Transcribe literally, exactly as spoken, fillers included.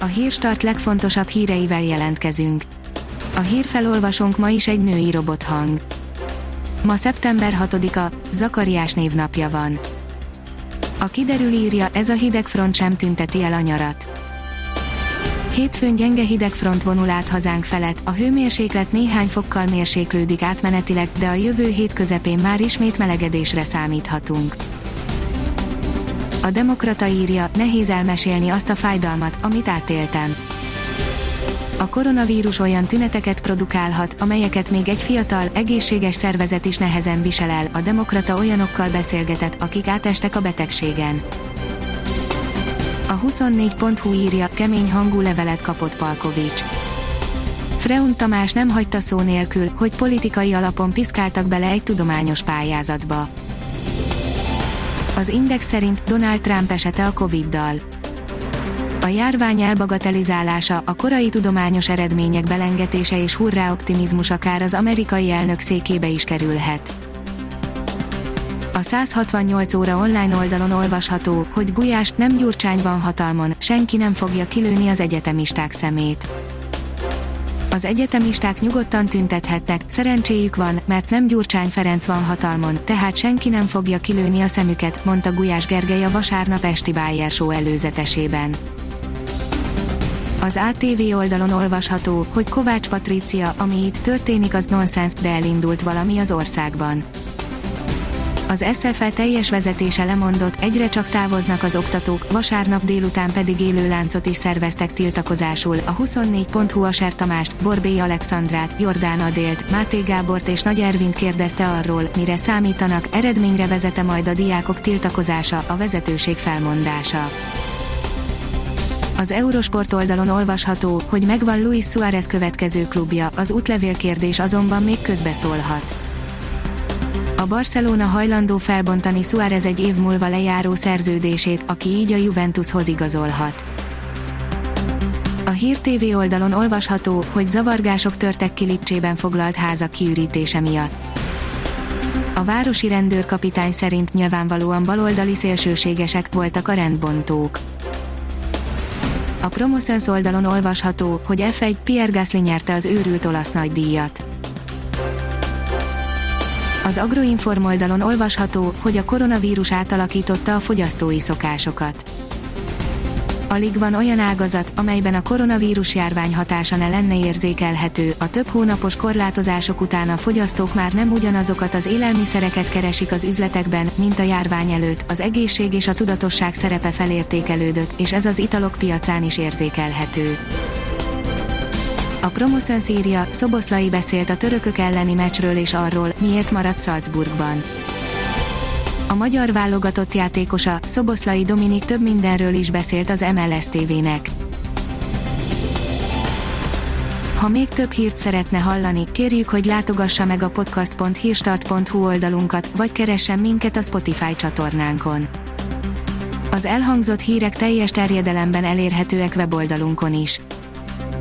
a Hírstart legfontosabb híreivel jelentkezünk. A hírfelolvasónk ma is egy női robothang. Ma szeptember hatodika, Zakariás névnapja van. A kiderül írja, ez a hideg front sem tünteti el a nyarat. Hétfőn gyenge hideg front vonul át hazánk felett, a hőmérséklet néhány fokkal mérséklődik átmenetileg, de a jövő hét közepén már ismét melegedésre számíthatunk. A Demokrata írja, nehéz elmesélni azt a fájdalmat, amit átéltem. A koronavírus olyan tüneteket produkálhat, amelyeket még egy fiatal, egészséges szervezet is nehezen visel el, a Demokrata olyanokkal beszélgetett, akik átestek a betegségen. A huszonnégy pont hú írja, kemény hangú levelet kapott Palkovics. Freund Tamás nem hagyta szó nélkül, hogy politikai alapon piszkáltak bele egy tudományos pályázatba. Az Index szerint Donald Trump esete a Covid-dal. A járvány elbagatelizálása, a korai tudományos eredmények belengetése és hurrá optimizmus akár az amerikai elnök székébe is kerülhet. A száz hatvannyolc óra online oldalon olvasható, hogy Gulyás, nem Gyurcsány van hatalmon, senki nem fogja kilőni az egyetemisták szemét. Az egyetemisták nyugodtan tüntethetnek, szerencséjük van, mert nem Gyurcsány Ferenc van hatalmon, tehát senki nem fogja kilőni a szemüket, mondta Gulyás Gergely a vasárnap esti Báyer Show előzetesében. Az á té vé oldalon olvasható, hogy Kovács Patrícia, ami itt történik, az nonsens, de elindult valami az országban. Az es ef el teljes vezetése lemondott, egyre csak távoznak az oktatók, vasárnap délután pedig élő láncot is szerveztek tiltakozásul. A huszonnégy pont hú a Sertamást, Borbély Alexandrát, Jordán Adélt, Máté Gábort és Nagy Ervint kérdezte arról, mire számítanak, eredményre vezete majd a diákok tiltakozása, a vezetőség felmondása. Az Eurosport oldalon olvasható, hogy megvan Luis Suárez következő klubja, az útlevélkérdés azonban még közbeszólhat. A Barcelona hajlandó felbontani Suárez egy év múlva lejáró szerződését, aki így a Juventushoz igazolhat. A Hír té vé oldalon olvasható, hogy zavargások törtek ki Lipcsében foglalt házak kiürítése miatt. A városi rendőrkapitány szerint nyilvánvalóan baloldali szélsőségesek voltak a rendbontók. A Promoszöns oldalon olvasható, hogy ef egy Pierre Gasly nyerte az őrült olasz nagydíjat. Az Agroinform oldalon olvasható, hogy a koronavírus átalakította a fogyasztói szokásokat. Alig van olyan ágazat, amelyben a koronavírus járvány hatása ne lenne érzékelhető, a több hónapos korlátozások után a fogyasztók már nem ugyanazokat az élelmiszereket keresik az üzletekben, mint a járvány előtt, az egészség és a tudatosság szerepe felértékelődött, és ez az italok piacán is érzékelhető. A Promoszöns írja, Szoboszlai beszélt a törökök elleni meccsről és arról, miért maradt Salzburgban. A magyar válogatott játékosa, Szoboszlai Dominik több mindenről is beszélt az em el es té vé-nek. Ha még több hírt szeretne hallani, kérjük, hogy látogassa meg a podcast pont hírstart pont hú oldalunkat, vagy keressen minket a Spotify csatornánkon. Az elhangzott hírek teljes terjedelemben elérhetőek weboldalunkon is.